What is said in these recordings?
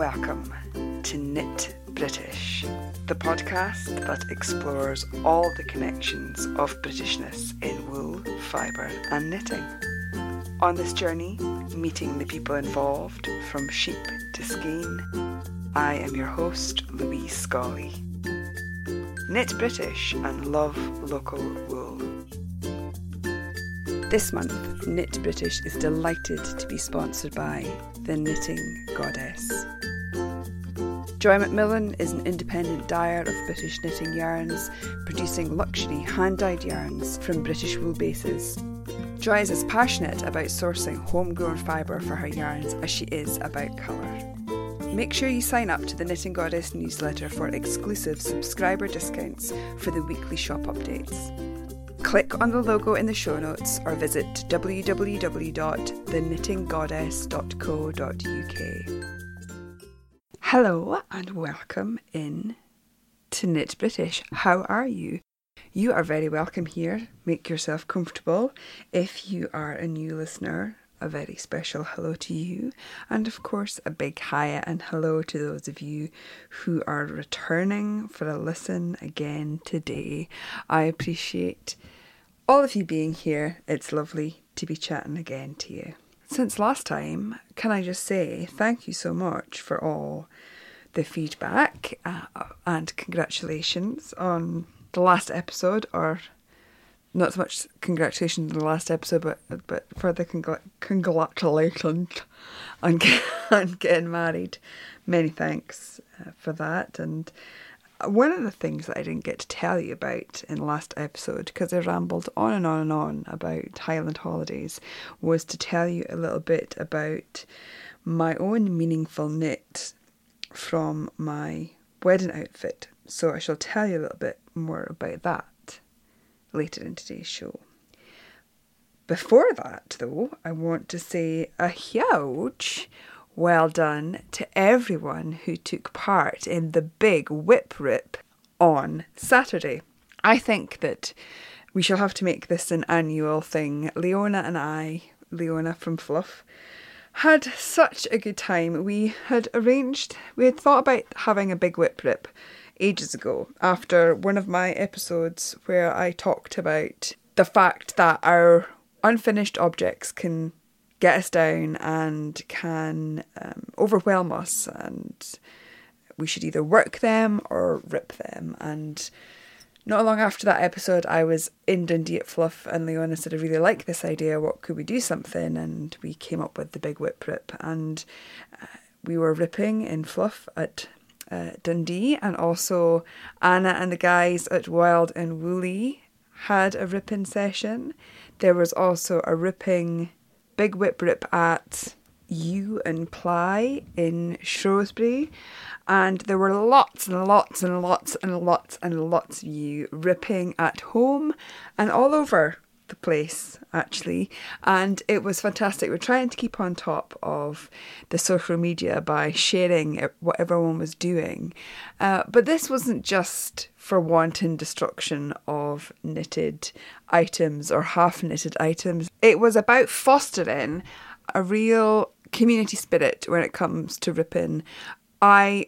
Welcome to Knit British, the podcast that explores all the connections of Britishness in wool, fibre and knitting. On this journey, meeting the people involved, from sheep to skein, I am your host, Louise Scully. Knit British and love local wool. This month, Knit British is delighted to be sponsored by The Knitting Goddess. Joy Macmillan is an independent dyer of British knitting yarns, producing luxury hand-dyed yarns from British wool bases. Joy is as passionate about sourcing homegrown fibre for her yarns as she is about colour. Make sure you sign up to the Knitting Goddess newsletter for exclusive subscriber discounts for the weekly shop updates. Click on the logo in the show notes or visit www.thenittinggoddess.co.uk. Hello and welcome in to Knit British. How are you? You are very welcome here. Make yourself comfortable. If you are a new listener, a very special hello to you, and of course a big hiya and hello to those of you who are returning for a listen again today. I appreciate all of you being here. It's lovely to be chatting again to you. Since last time, can I just say thank you so much for all the feedback and congratulations on the last episode, or not so much congratulations on the last episode, but further congratulations on getting married. Many thanks for that. And one of the things that I didn't get to tell you about in the last episode, because I rambled on and on and on about Highland holidays, was to tell you a little bit about my own meaningful knit from my wedding outfit. So I shall tell you a little bit more about that later in today's show. Before that, though, I want to say a huge well done to everyone who took part in the big whip rip on Saturday. I think that we shall have to make this an annual thing. Leona and I, Leona from Fluff, had such a good time. We had thought about having a big whip rip ages ago, after one of my episodes where I talked about the fact that our unfinished objects can get us down and can overwhelm us, and we should either work them or rip them. And not long after that episode, I was in Dundee at Fluff, and Leona said, I really like this idea, what could we do something? And we came up with the big whip rip, and we were ripping in Fluff at Dundee, and also Anna and the guys at Wild and Woolly had a ripping session. There was also a ripping big whip rip at Yew and Ply in Shrewsbury, and there were lots and lots and lots and lots and lots of you ripping at home and all over the place, actually, and it was fantastic. We're trying to keep on top of the social media by sharing what everyone was doing, but this wasn't just for wanton destruction of knitted items or half knitted items. It was about fostering a real community spirit when it comes to ripping. I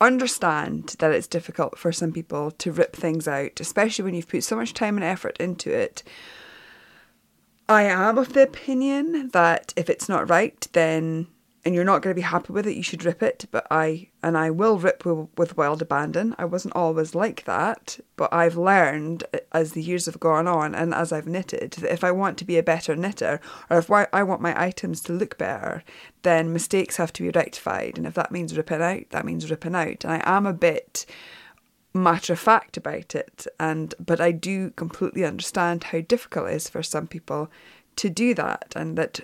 understand that it's difficult for some people to rip things out, especially when you've put so much time and effort into it. I am of the opinion that if it's not right, then, and you're not going to be happy with it, you should rip it. But I will rip with wild abandon. I wasn't always like that, but I've learned as the years have gone on and as I've knitted that if I want to be a better knitter, or if I want my items to look better, then mistakes have to be rectified. And if that means ripping out, that means ripping out. And I am a bit matter of fact about it, but I do completely understand how difficult it is for some people to do that, and that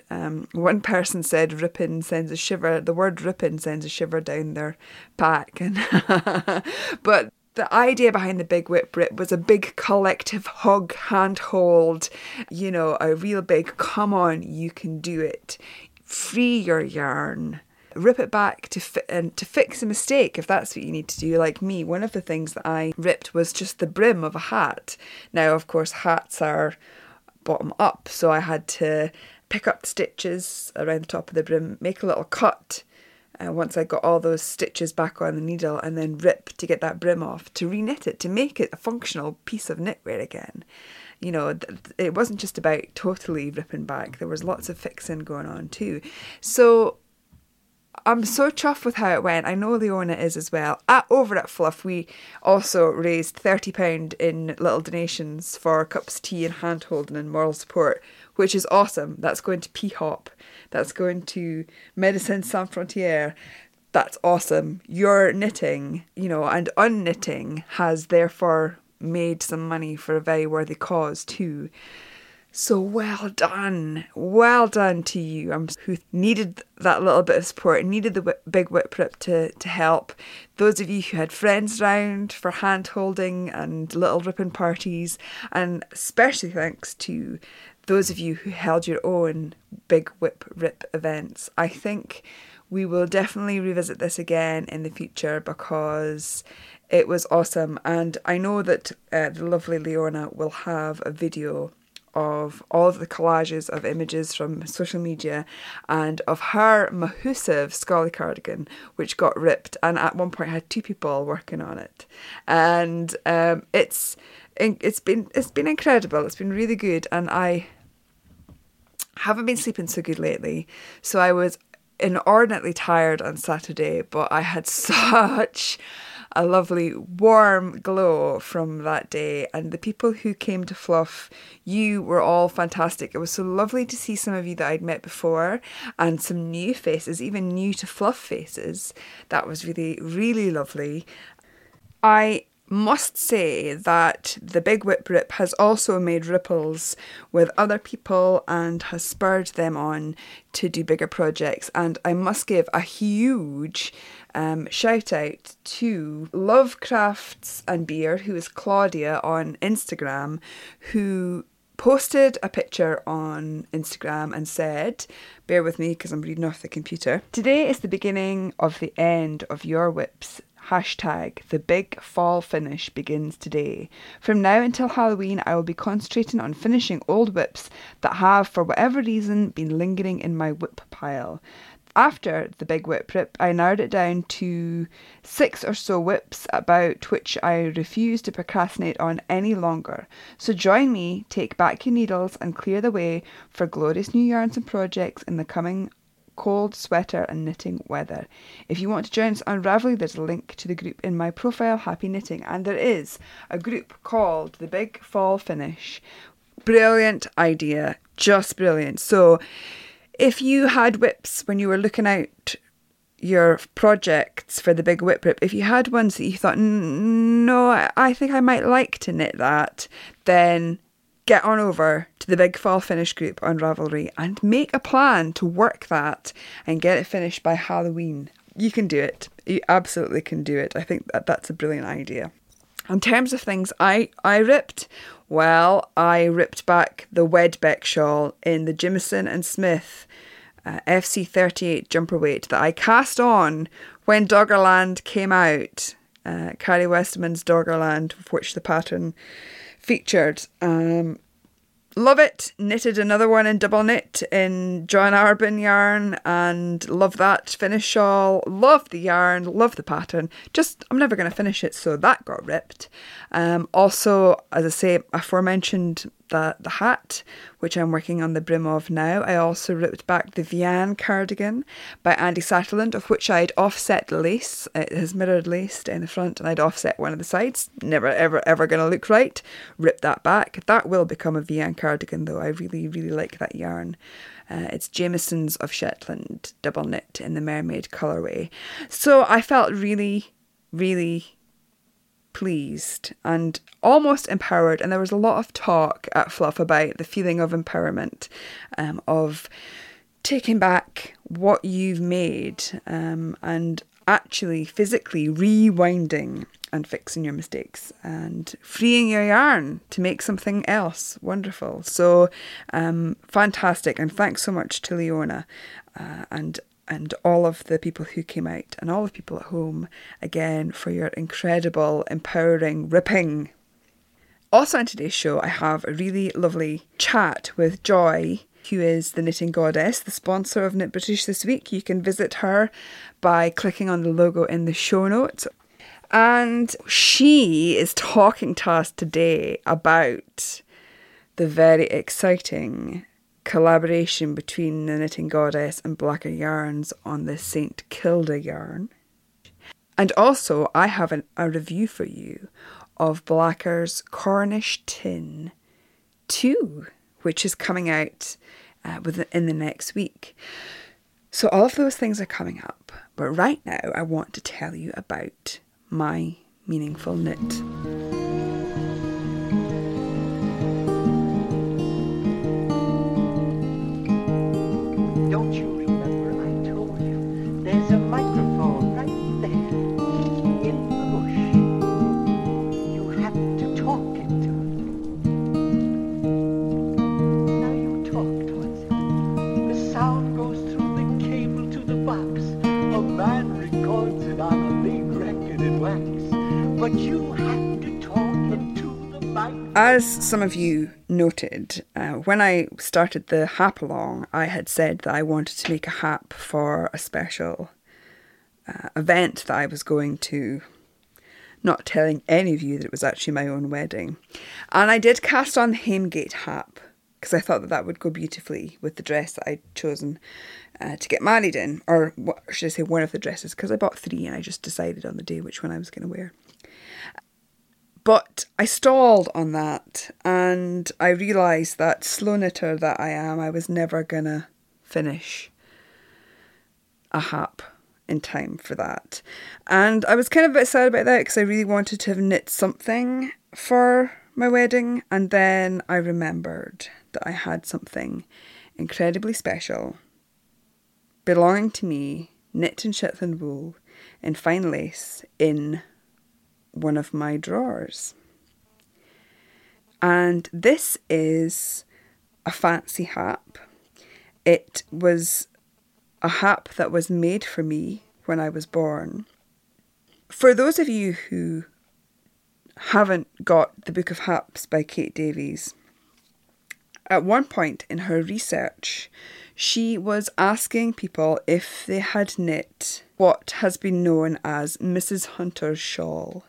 one person said ripping sends a shiver, the word ripping sends a shiver down their back, and but the idea behind the big whip rip was a big collective hug, handhold, you know, a real big come on, you can do it, free your yarn, rip it back to fix a mistake if that's what you need to do. Like me, one of the things that I ripped was just the brim of a hat. Now of course hats are bottom up, so I had to pick up the stitches around the top of the brim, make a little cut once I got all those stitches back on the needle, and then rip to get that brim off, to re-knit it, to make it a functional piece of knitwear again. You know, it wasn't just about totally ripping back. There was lots of fixing going on too. So I'm so chuffed with how it went. I know Leona is as well. Over at Fluff, we also raised £30 in little donations for cups of tea and hand-holding and moral support, which is awesome. That's going to P-Hop. That's going to Médecins Sans Frontières. That's awesome. Your knitting, you know, and unknitting has therefore made some money for a very worthy cause too. So well done to you, who needed that little bit of support, needed the big whip rip to help. Those of you who had friends round for hand holding and little ripping parties, and especially thanks to those of you who held your own big whip rip events. I think we will definitely revisit this again in the future because it was awesome, and I know that the lovely Leona will have a video of all of the collages of images from social media and of her Mahusiv Scully cardigan, which got ripped and at one point had two people working on it. And it's been incredible. It's been really good, and I haven't been sleeping so good lately, so I was inordinately tired on Saturday, but I had such a lovely warm glow from that day, and the people who came to Fluff, you were all fantastic. It was so lovely to see some of you that I'd met before and some new faces, even new to Fluff faces. That was really, really lovely. I must say that the big whip rip has also made ripples with other people and has spurred them on to do bigger projects, and I must give a huge shout out to Lovecrafts and Beer, who is Claudia on Instagram, who posted a picture on Instagram and said, bear with me because I'm reading off the computer, "Today is the beginning of the end of your whips. # the big fall finish begins today. From now until Halloween, I will be concentrating on finishing old whips that have, for whatever reason, been lingering in my whip pile. After the big whip rip, I narrowed it down to 6 or so whips about which I refuse to procrastinate on any longer. So join me, take back your needles and clear the way for glorious new yarns and projects in the coming cold sweater and knitting weather. If you want to join us on Ravelry, there's a link to the group in my profile. Happy knitting." And there is a group called The Big Fall Finish. Brilliant idea, just brilliant. So if you had whips when you were looking out your projects for the big whip rip, if you had ones that you thought, no, I think I might like to knit that, then get on over to the Big Fall Finish group on Ravelry and make a plan to work that and get it finished by Halloween. You can do it. You absolutely can do it. I think that's a brilliant idea. In terms of things I ripped, well, I ripped back the Wedbeck shawl in the Jimison and Smith FC38 jumper weight that I cast on when Doggerland came out. Carrie Westerman's Doggerland, of which the pattern featured. Love it. Knitted another one in double knit in John Arbin yarn, and love that finish shawl. Love the yarn, love the pattern. Just, I'm never going to finish it, so that got ripped. Also, as I say, aforementioned the hat, which I'm working on the brim of now. I also ripped back the Vian cardigan by Andy Satterland, of which I'd offset the lace. It has mirrored lace in the front and I'd offset one of the sides. Never, ever, ever going to look right. Rip that back. That will become a Vian cardigan though. I really, really like that yarn. It's Jameson's of Shetland, double knit in the mermaid colourway. So I felt really, really pleased and almost empowered, and there was a lot of talk at Fluff about the feeling of empowerment, of taking back what you've made, and actually physically rewinding and fixing your mistakes and freeing your yarn to make something else wonderful. So fantastic, and thanks so much to Leona and all of the people who came out and all the people at home again for your incredible, empowering ripping. Also on today's show, I have a really lovely chat with Joy who is the Knitting Goddess, the sponsor of Knit British this week. You can visit her by clicking on the logo in the show notes. And she is talking to us today about the very exciting collaboration between the Knitting Goddess and Blacker Yarns on the St Kilda yarn. And also, I have a review for you of Blacker's Cornish Tin 2, which is coming out in the next week. So all of those things are coming up. But right now, I want to tell you about my meaningful knit. Don't you remember I told you there's a microphone right there in the bush? You have to talk into it. Now you talk towards it. The sound goes through the cable to the box. A man records it on a big record in wax. But you have to talk into the microphone. As some of you noted, when I started the hap along, I had said that I wanted to make a hap for a special event that I was going to, not telling any of you that it was actually my own wedding. And I did cast on the Hamegate hap because I thought that that would go beautifully with the dress that I'd chosen to get married in, or what should I say, one of the dresses, because I bought three and I just decided on the day which one I was going to wear. But I stalled on that, and I realised that, slow knitter that I am, I was never going to finish a hap in time for that. And I was kind of a bit sad about that because I really wanted to have knit something for my wedding. And then I remembered that I had something incredibly special belonging to me, knit in Shetland wool in fine lace in one of my drawers. And this is a fancy hap. It was a hap that was made for me when I was born. For those of you who haven't got the Book of Haps by Kate Davies, at one point in her research, she was asking people if they had knit what has been known as Mrs. Hunter's shawl.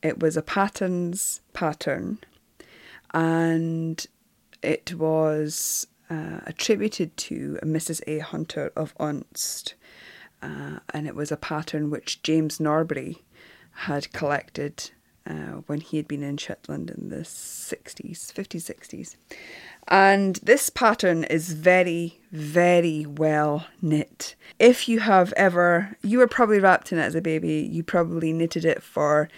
It was a patterns pattern, and it was attributed to Mrs. A. Hunter of Unst, and it was a pattern which James Norbury had collected when he had been in Shetland in the 50s, 60s. And this pattern is very, very well knit. If you have ever, you were probably wrapped in it as a baby, you probably knitted it for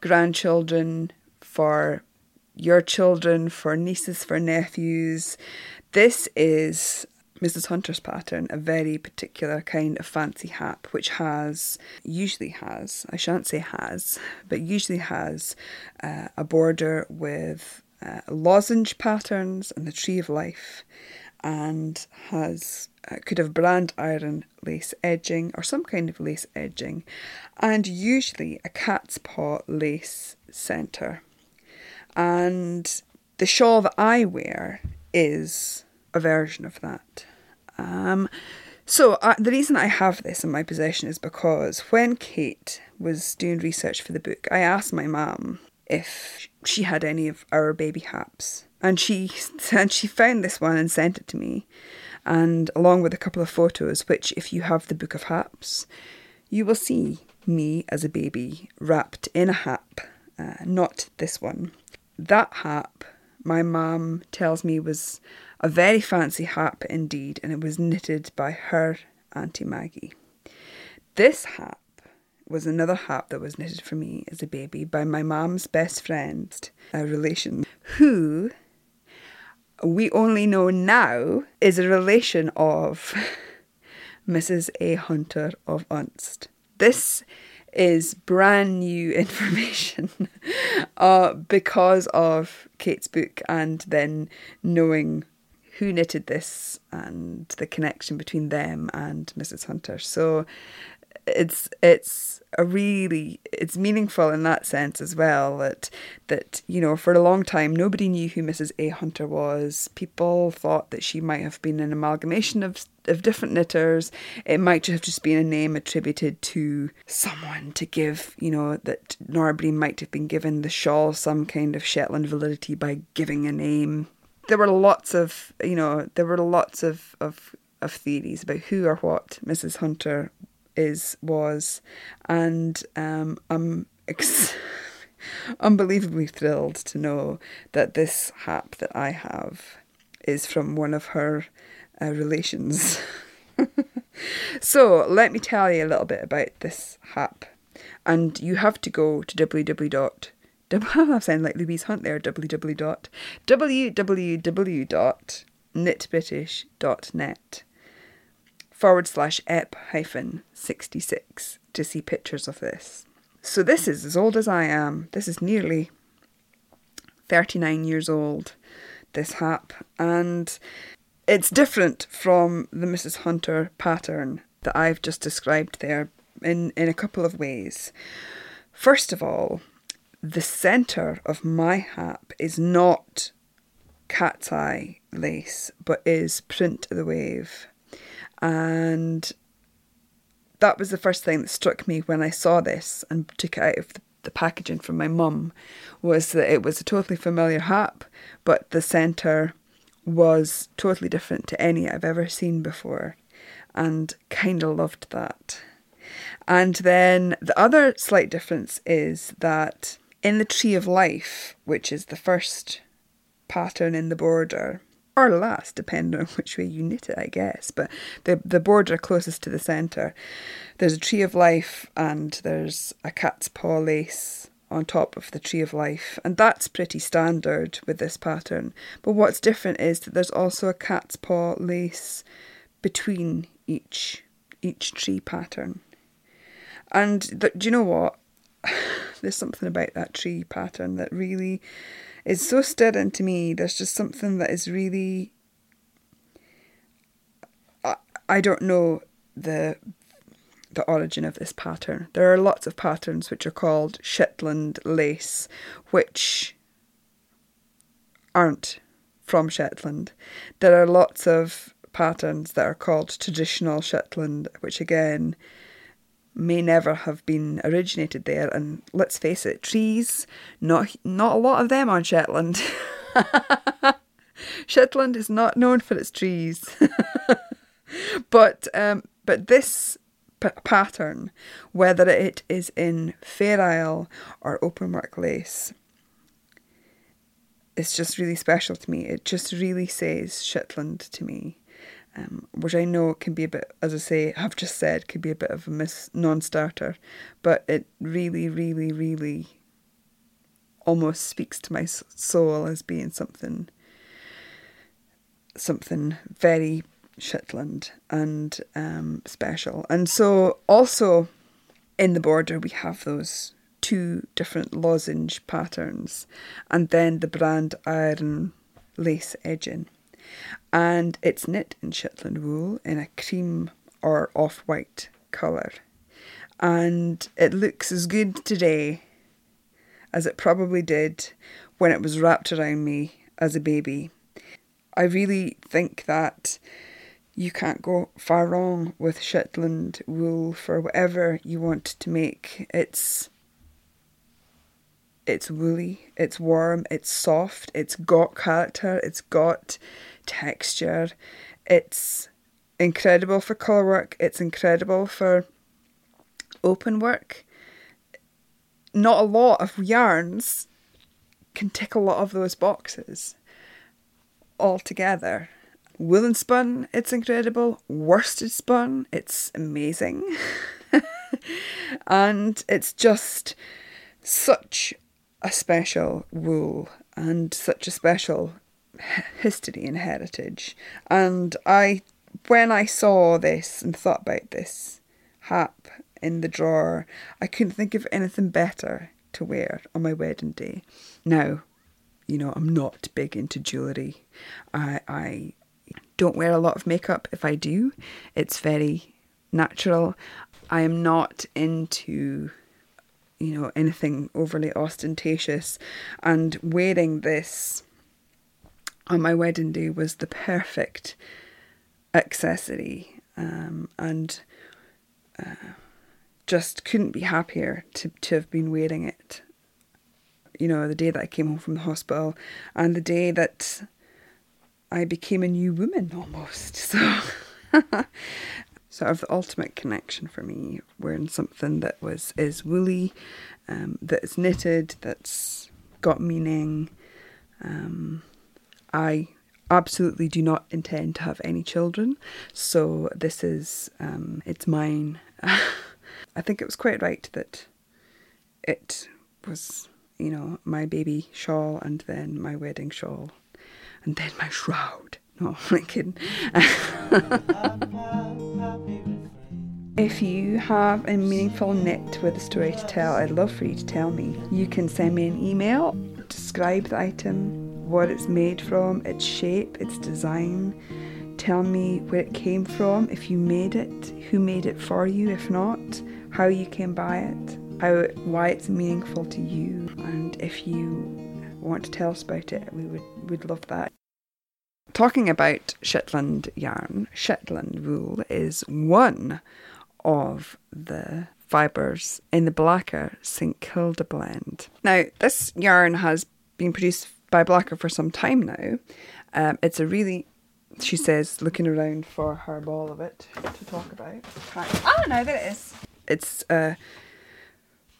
grandchildren, for your children, for nieces, for nephews. This is Mrs. Hunter's pattern, a very particular kind of fancy hap, which usually has a border with lozenge patterns and the Tree of Life, and could have brand iron lace edging or some kind of lace edging, and usually a cat's paw lace centre. And the shawl that I wear is a version of that. So the reason I have this in my possession is because when Kate was doing research for the book, I asked my mum if she had any of our baby haps, and she found this one and sent it to me, and along with a couple of photos, which if you have the Book of Haps, you will see me as a baby wrapped in a hap, not this one. That hap, my mum tells me, was a very fancy hap indeed, and it was knitted by her Auntie Maggie. This hap was another hap that was knitted for me as a baby by my mum's best friend, a relation, who we only know now is a relation of Mrs. A. Hunter of Unst. This is brand new information because of Kate's book and then knowing who knitted this and the connection between them and Mrs. Hunter. So it's meaningful in that sense as well, that you know, for a long time nobody knew who Mrs. A. Hunter was. People thought that she might have been an amalgamation of different knitters. It might have just been a name attributed to someone to give, you know, that Norbury might have been given the shawl some kind of Shetland validity by giving a name. There were lots of, you know, of theories about who or what Mrs. Hunter was, and unbelievably thrilled to know that this hap that I have is from one of her relations. So let me tell you a little bit about this hap, and you have to go to I sound like Louise Hunt there. www.knitbritish.net /ep-66 to see pictures of this. So this is as old as I am. This is nearly 39 years old, this hap, and it's different from the Mrs. Hunter pattern that I've just described there in a couple of ways. First of all, the centre of my hap is not cat's eye lace, but is print of the wave. And that was the first thing that struck me when I saw this and took it out of the packaging from my mum, was that it was a totally familiar hap, but the centre was totally different to any I've ever seen before, and kind of loved that. And then the other slight difference is that in the Tree of Life, which is the first pattern in the border, or last, depending on which way you knit it, I guess, but the border closest to the centre, there's a Tree of Life and there's a cat's paw lace on top of the Tree of Life, and that's pretty standard with this pattern. But what's different is that there's also a cat's paw lace between each tree pattern. And do you know what? There's something about that tree pattern that really is so stirring to me. There's just something that is really, I don't know the origin of this pattern. There are lots of patterns which are called Shetland lace, which aren't from Shetland. There are lots of patterns that are called traditional Shetland, which again may never have been originated there, and let's face it, trees, not a lot of them on Shetland. Shetland is not known for its trees. But this pattern, whether it is in Fair Isle or openwork lace, it's just really special to me. It just really says Shetland to me. Which I know can be a bit, as I say, I've just said, could be a bit of a non-starter, but it really, really, really almost speaks to my soul as being something very Shetland and special. And so also in the border we have those two different lozenge patterns, and then the brand iron lace edging. And it's knit in Shetland wool in a cream or off-white colour. And it looks as good today as it probably did when it was wrapped around me as a baby. I really think that you can't go far wrong with Shetland wool for whatever you want to make. It's woolly, it's warm, it's soft, it's got character, it's got texture. It's incredible for colour work, it's incredible for open work. Not a lot of yarns can tick a lot of those boxes altogether. Woolen spun, it's incredible. Worsted spun, it's amazing. And it's just such a special wool and such a special history and heritage. And when I saw this and thought about this hap in the drawer, I couldn't think of anything better to wear on my wedding day. Now, you know, I'm not big into jewellery. I don't wear a lot of makeup. If I do, it's very natural. I am not into, you know, anything overly ostentatious, and wearing this on my wedding day was the perfect accessory, and just couldn't be happier to have been wearing it. You know, the day that I came home from the hospital and the day that I became a new woman almost. So sort of the ultimate connection for me, wearing something that is woolly, that's knitted, that's got meaning. I absolutely do not intend to have any children, so this is, it's mine. I think it was quite right that it was, you know, my baby shawl and then my wedding shawl and then my shroud. No, I'm kidding. If you have a meaningful knit with a story to tell, I'd love for you to tell me. You can send me an email, describe the item, what it's made from, its shape, its design. Tell me where it came from, if you made it, who made it for you, if not, how you came by it, why it's meaningful to you, and if you want to tell us about it, we'd love that. Talking about Shetland yarn, Shetland wool is one of the fibres in the Blacker St Kilda blend. Now, this yarn has been produced by Blacker for some time now. It's a really, she says, looking around for her ball of it to talk about. Ah, now there it is. It's a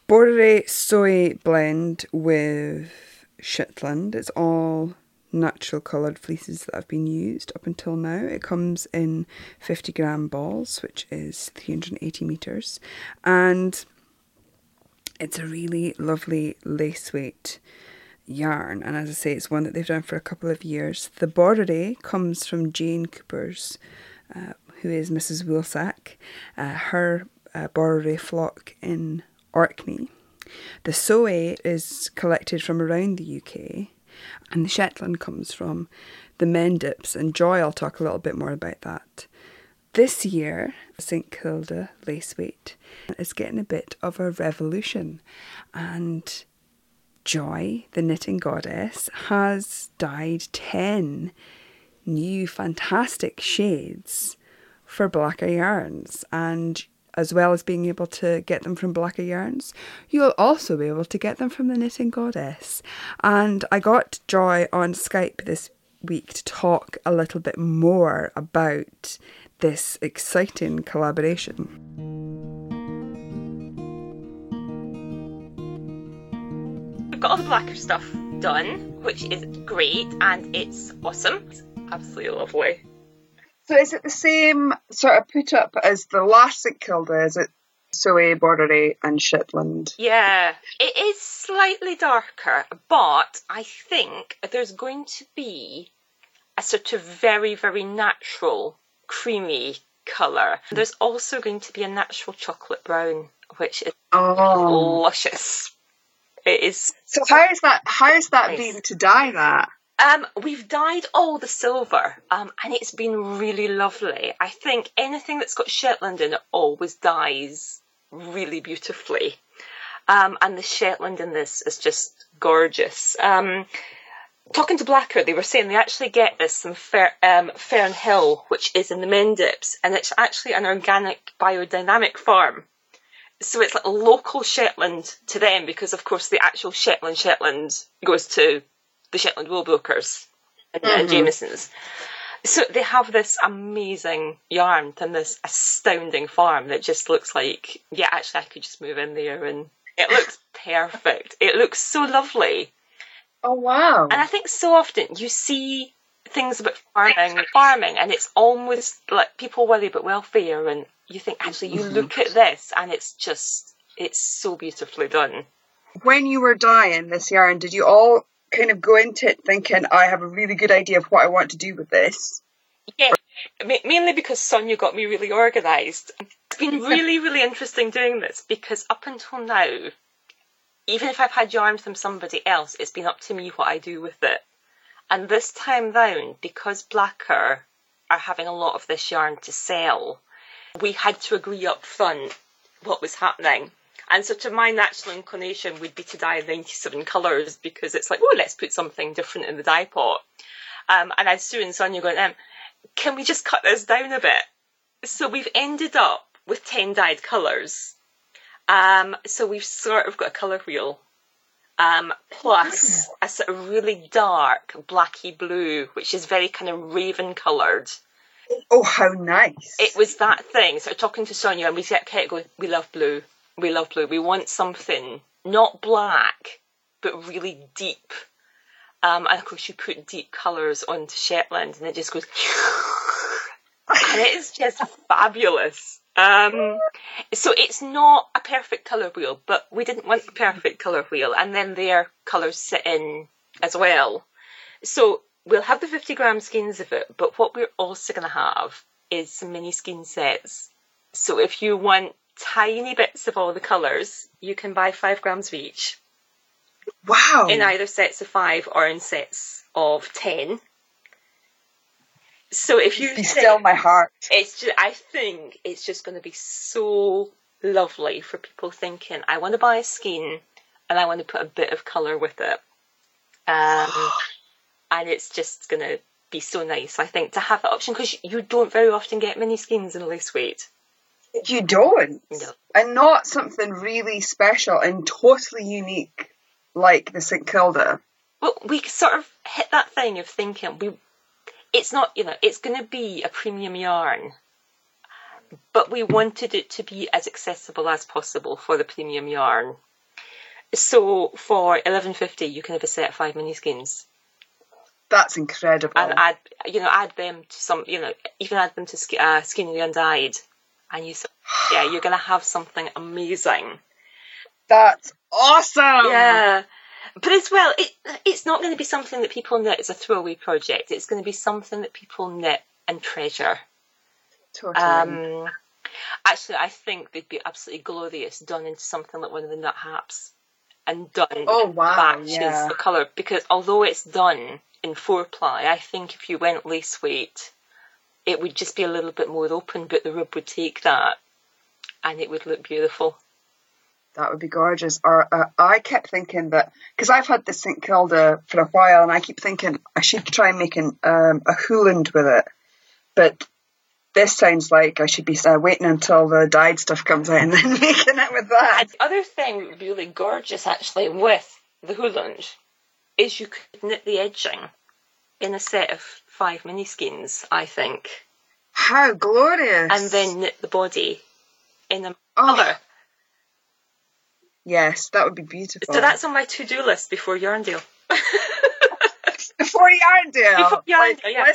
Boreray Soay blend with Shetland. It's all natural coloured fleeces that have been used up until now. It comes in 50-gram balls, which is 380 metres. And it's a really lovely lace weight yarn. And as I say, it's one that they've done for a couple of years. The Boreray comes from Jane Cooper's, who is Mrs. Woolsack, her Boreray flock in Orkney. The Soay is collected from around the UK. And the Shetland comes from the Mendips, and Joy, I'll talk a little bit more about that. This year, St Kilda lace weight is getting a bit of a revolution, and Joy, the knitting goddess, has dyed 10 new fantastic shades for Blacker Yarns, and as well as being able to get them from Blacker Yarns, you'll also be able to get them from the Knitting Goddess. And I got Joy on Skype this week to talk a little bit more about this exciting collaboration. I've got all the Blacker stuff done, which is great, and it's awesome. It's absolutely lovely. So is it the same sort of put up as the last St Kilda? Is it Soay, Boreray and Shetland? Yeah, it is slightly darker, but I think there's going to be a sort of very, very natural creamy colour. There's also going to be a natural chocolate brown, which is luscious. It is. So how is that nice. Been to dye that? We've dyed all the silver, and it's been really lovely. I think anything that's got Shetland in it always dyes really beautifully. And the Shetland in this is just gorgeous. Talking to Blacker, they were saying they actually get this from Fern Hill, which is in the Mendips, and it's actually an organic biodynamic farm. So it's like a local Shetland to them, because, of course, the actual Shetland goes to the Shetland wool brokers and Jameson's. So they have this amazing yarn from this astounding farm that just looks like, yeah, actually I could just move in there, and it looks perfect. It looks so lovely. Oh, wow. And I think so often you see things about farming, and it's almost like people worry about welfare, and you think, actually, you look at this and it's just, it's so beautifully done. When you were dyeing this yarn, did you all kind of go into it thinking, I have a really good idea of what I want to do with this? Yeah, mainly because Sonia got me really organised. It's been really, really interesting doing this, because up until now, even if I've had yarn from somebody else, it's been up to me what I do with it. And this time round, because Blacker are having a lot of this yarn to sell, we had to agree up front what was happening. And so to my natural inclination would be to dye 97 colours, because it's like, oh, let's put something different in the dye pot. And I was Sue and Sonia going, can we just cut this down a bit? So we've ended up with 10 dyed colours. So we've sort of got a colour wheel. Plus a sort of really dark blacky blue, which is very kind of raven coloured. Oh, how nice. It was that thing. So talking to Sonia, and we kept going, we love blue. We love blue. We want something not black, but really deep. And of course, you put deep colours onto Shetland, and it just goes, and it is just fabulous. So it's not a perfect colour wheel, but we didn't want the perfect colour wheel. And then their colours sit in as well. So we'll have the 50-gram skeins of it, but what we're also going to have is some mini skein sets. So if you want tiny bits of all the colours, you can buy 5 grams of each. Wow. In either sets of 5 or in sets of 10. So if you still my heart. It's just, I think it's just going to be so lovely for people thinking, I want to buy a skein and I want to put a bit of colour with it. And it's just going to be so nice, I think, to have that option, because you don't very often get mini skeins in lace weight. You don't. No. And not something really special and totally unique like the St Kilda. Well, we sort of hit that thing of thinking, it's not, it's going to be a premium yarn, but we wanted it to be as accessible as possible for the premium yarn. So for $11.50, you can have a set of 5 mini skeins. That's incredible. And add them to some, even add them to Skinny Undyed. And you're going to have something amazing. That's awesome. Yeah. But as well, it's not going to be something that people knit as a throwaway project. It's going to be something that people knit and treasure. Totally. Actually, I think they'd be absolutely glorious done into something like one of the nut haps and done batches of colour. Because although it's done in 4-ply, I think if you went lace weight, it would just be a little bit more open, but the rib would take that and it would look beautiful. That would be gorgeous. Or I kept thinking that, because I've had this St Kilda for a while, and I keep thinking I should try making a Hoolan with it. But this sounds like I should be waiting until the dyed stuff comes out and then making it with that. And the other thing really gorgeous, actually, with the Hoolan is you could knit the edging in a set of 5 mini skeins, I think. How glorious! And then knit the body in a colour. Yes, that would be beautiful. So that's on my to-do list before Yarndale. Before Yarndale, yeah.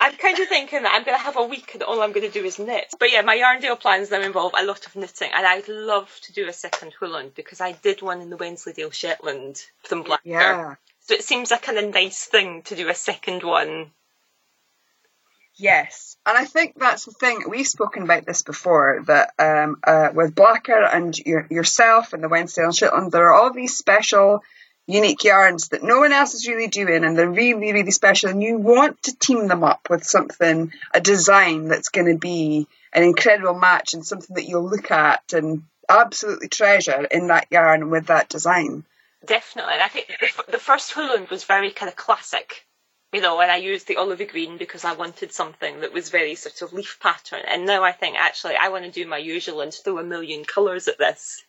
I'm kind of thinking that I'm going to have a week and all I'm going to do is knit. But yeah, my Yarndale plans now involve a lot of knitting, and I'd love to do a second Hoolan, because I did one in the Wensleydale Shetland from Blacker. Yeah. So it seems like a kind of nice thing to do a second one. Yes, and I think that's the thing. We've spoken about this before, that with Blacker and yourself and the Wensleydale Shetland, there are all these special, unique yarns that no one else is really doing, and they're really, really special, and you want to team them up with something, a design that's going to be an incredible match and something that you'll look at and absolutely treasure in that yarn with that design. Definitely, and I think the first Hoolan was very kind of classic. And I used the olive green because I wanted something that was very sort of leaf pattern. And now I think, actually, I want to do my usual and throw a million colours at this.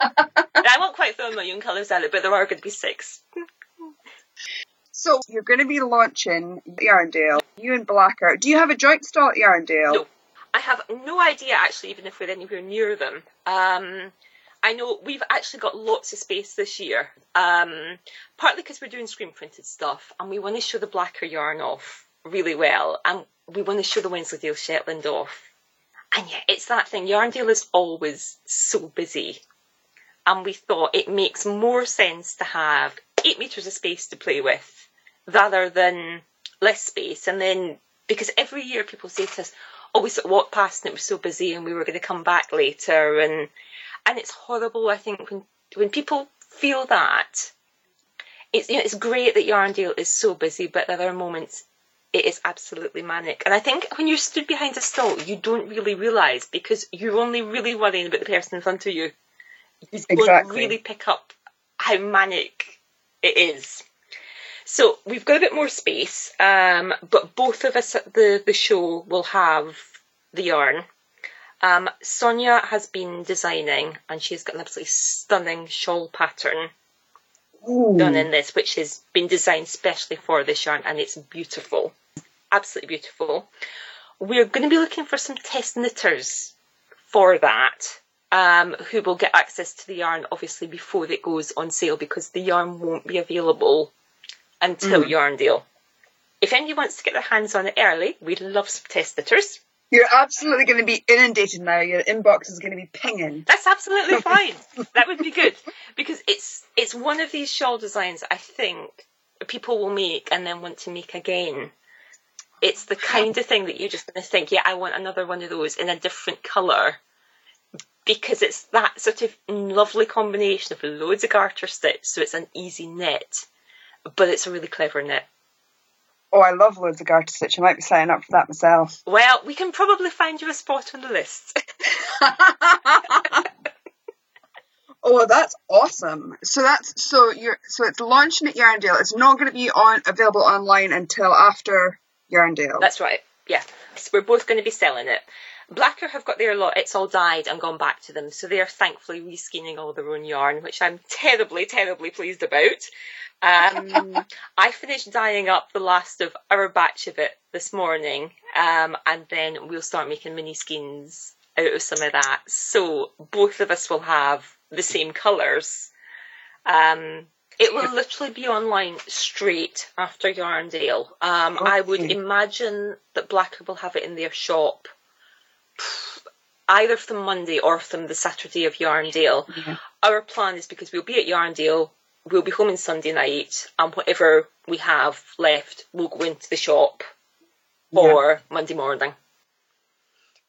And I won't quite throw a million colours at it, but there are going to be 6. So you're going to be launching Yarndale, you and Blacker. Do you have a joint stall at Yarndale? No. I have no idea, actually, even if we're anywhere near them. I know we've actually got lots of space this year, partly because we're doing screen-printed stuff and we want to show the Blacker yarn off really well, and we want to show the Wensleydale Shetland off. And yeah, it's that thing. Yarndale is always so busy, and we thought it makes more sense to have 8 metres of space to play with rather than less space. And then, because every year people say to us, oh, we sort of walked past and it was so busy and we were going to come back later, and it's horrible, I think, when people feel that. It's great that Yarndale is so busy, but there are moments it is absolutely manic. And I think when you're stood behind a stall, you don't really realise, because you're only really worrying about the person in front of you. You don't really pick up how manic it is. So we've got a bit more space, but both of us at the show will have the yarn. Sonia has been designing, and she's got an absolutely stunning shawl pattern done in this, which has been designed specially for this yarn, and it's beautiful, absolutely beautiful. We're going to be looking for some test knitters for that, who will get access to the yarn, obviously, before it goes on sale, because the yarn won't be available until Yarndale. If anyone wants to get their hands on it early, we'd love some test knitters. You're absolutely going to be inundated now. Your inbox is going to be pinging. That's absolutely fine. That would be good, because it's one of these shawl designs I think people will make and then want to make again. It's the kind of thing that you're just going to think, yeah, I want another one of those in a different colour, because it's that sort of lovely combination of loads of garter stitch, so it's an easy knit, but it's a really clever knit. Oh, I love loads of garter stitch. I might be signing up for that myself. Well, we can probably find you a spot on the list. Oh, that's awesome. So it's launching at Yarndale. It's not going to be available online until after Yarndale. That's right. Yeah. So we're both going to be selling it. Blacker have got their lot. It's all dyed and gone back to them. So they are thankfully re-skinning all their own yarn, which I'm terribly, terribly pleased about. I finished dyeing up the last of our batch of it this morning, and then we'll start making mini skeins out of some of that. So both of us will have the same colours. It will literally be online straight after Yarndale. I would imagine that Blacker will have it in their shop either from Monday or from the Saturday of Yarndale. Mm-hmm. Our plan is, because we'll be at Yarndale, we'll be home on Sunday night, and whatever we have left will go into the shop for Monday morning.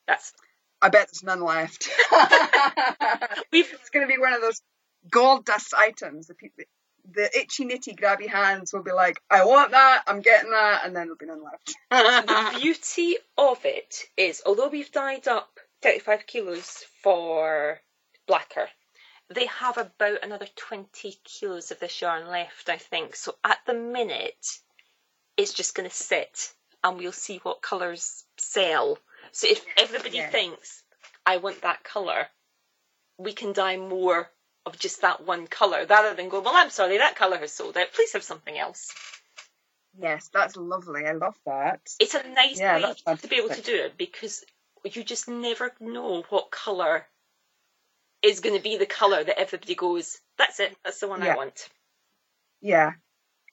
I bet there's none left. It's going to be one of those gold dust items. The itchy, nitty, grabby hands will be like, I want that, I'm getting that, and then there'll be none left. The beauty of it is, although we've dyed up 35 kilos for Blacker, they have about another 20 kilos of this yarn left, I think. So at the minute, it's just going to sit, and we'll see what colours sell. So if everybody thinks, I want that colour, we can dye more of just that one colour, rather than go, well, I'm sorry, that colour has sold out, please have something else. Yes, that's lovely. I love that. It's a nice way to be able to do it, because you just never know what colour is going to be the colour that everybody goes, that's it, that's the one I want. Yeah,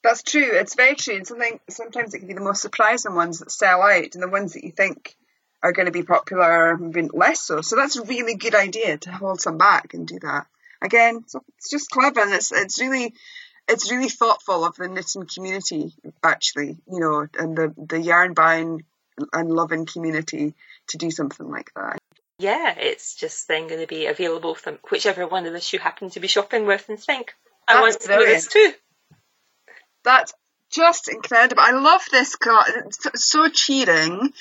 that's true. It's very true. And sometimes it can be the most surprising ones that sell out, and the ones that you think are going to be popular have been less so. So that's a really good idea, to hold some back and do that. Again, it's just clever, and it's really thoughtful of the knitting community, actually, you know, and the yarn buying and loving community to do something like that. Yeah, it's just then going to be available from whichever one of us you happen to be shopping with and think, I want to do this too. That's just incredible. I love this. It's so cheering.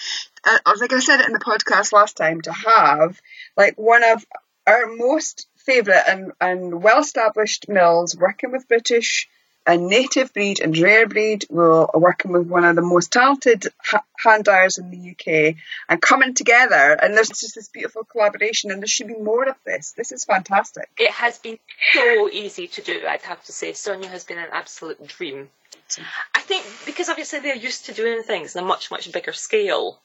Like I said it in the podcast last time, to have like one of our most favourite and well-established mills working with British and native breed and rare breed, we're working with one of the most talented hand dyers in the UK, and coming together, and there's just this beautiful collaboration, and there should be more of this. This is fantastic. It has been so easy to do, I'd have to say. Sonia has been an absolute dream. I think because obviously they're used to doing things on a much, much bigger scale.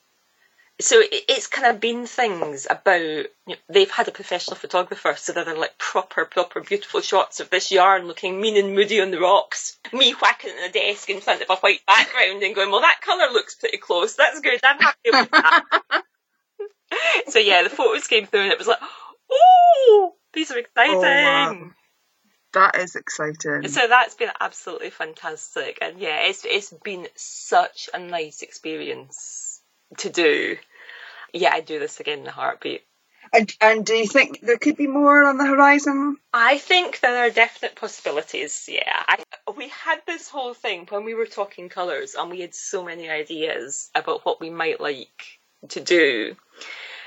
So it's kind of been things about, you know, they've had a professional photographer, so they're like proper beautiful shots of this yarn looking mean and moody on the rocks. Me whacking at the desk in front of a white background and going, well, that colour looks pretty close. That's good. I'm happy with that. So yeah, the photos came through and it was like, oh, these are exciting. Oh, wow. That is exciting. So that's been absolutely fantastic. And yeah, it's been such a nice experience to do. Yeah, I do this again in a heartbeat. And do you think there could be more on the horizon? I think there are definite possibilities, yeah. We had this whole thing when we were talking colours and we had so many ideas about what we might like to do.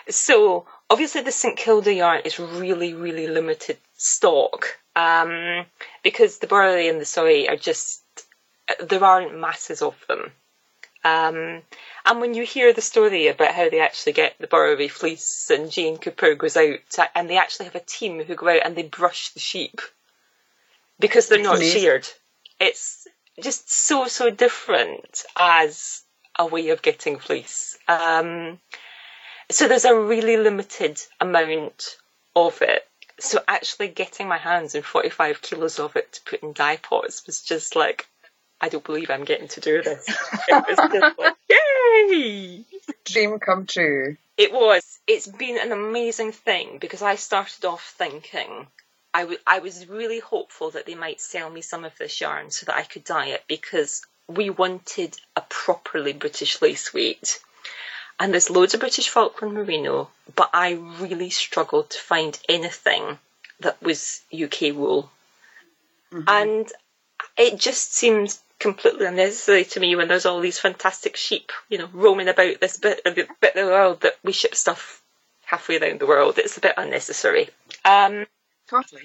So, obviously the St Kilda yarn is really, really limited stock because the Boreray and the Soay are just, there aren't masses of them. And when you hear the story about how they actually get the Boreray fleece and Jane Cooper goes out and they actually have a team who go out and they brush the sheep because they're not sheared. It's just so different as a way of getting fleece. So there's a really limited amount of it. So actually getting my hands on 45 kilos of it to put in dye pots was just like, I don't believe I'm getting to do this. It was just like, yay! Dream come true. It was. It's been an amazing thing because I started off thinking I was really hopeful that they might sell me some of this yarn so that I could dye it because we wanted a properly British lace weight. And there's loads of British Falkland merino, but I really struggled to find anything that was UK wool. Mm-hmm. And it just seems completely unnecessary to me when there's all these fantastic sheep, you know, roaming about this bit of the world that we ship stuff halfway around the world. It's a bit unnecessary. Totally.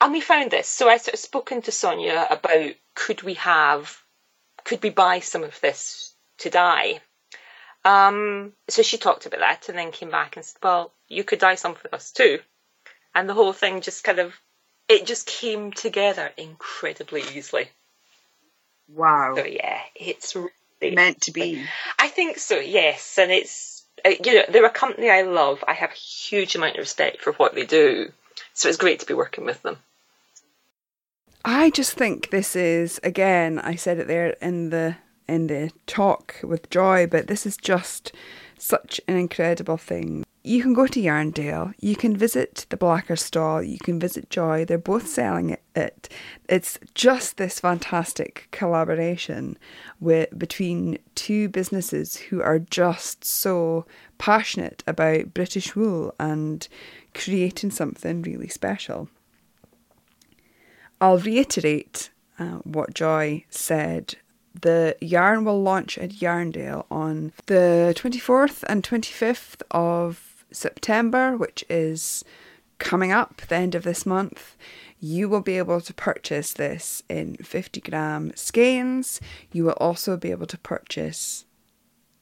And we found this. So I sort of spoken to Sonia about could we buy some of this to dye? So she talked about that and then came back and said, well, you could dye some for us too. And the whole thing just kind of, it just came together incredibly easily. Wow. So yeah, it's really meant to be. I think so, yes. And it's, you know, they're a company I love. I have a huge amount of respect for what they do. So it's great to be working with them. I just think this is, again, I said it there in the talk with Joy, but this is just such an incredible thing. You can go to Yarndale, you can visit the Blacker stall, you can visit Joy, they're both selling it. It's just this fantastic collaboration between two businesses who are just so passionate about British wool and creating something really special. I'll reiterate what Joy said. The yarn will launch at Yarndale on the 24th and 25th of September, which is coming up, the end of this month. You will be able to purchase this in 50 gram skeins. You will also be able to purchase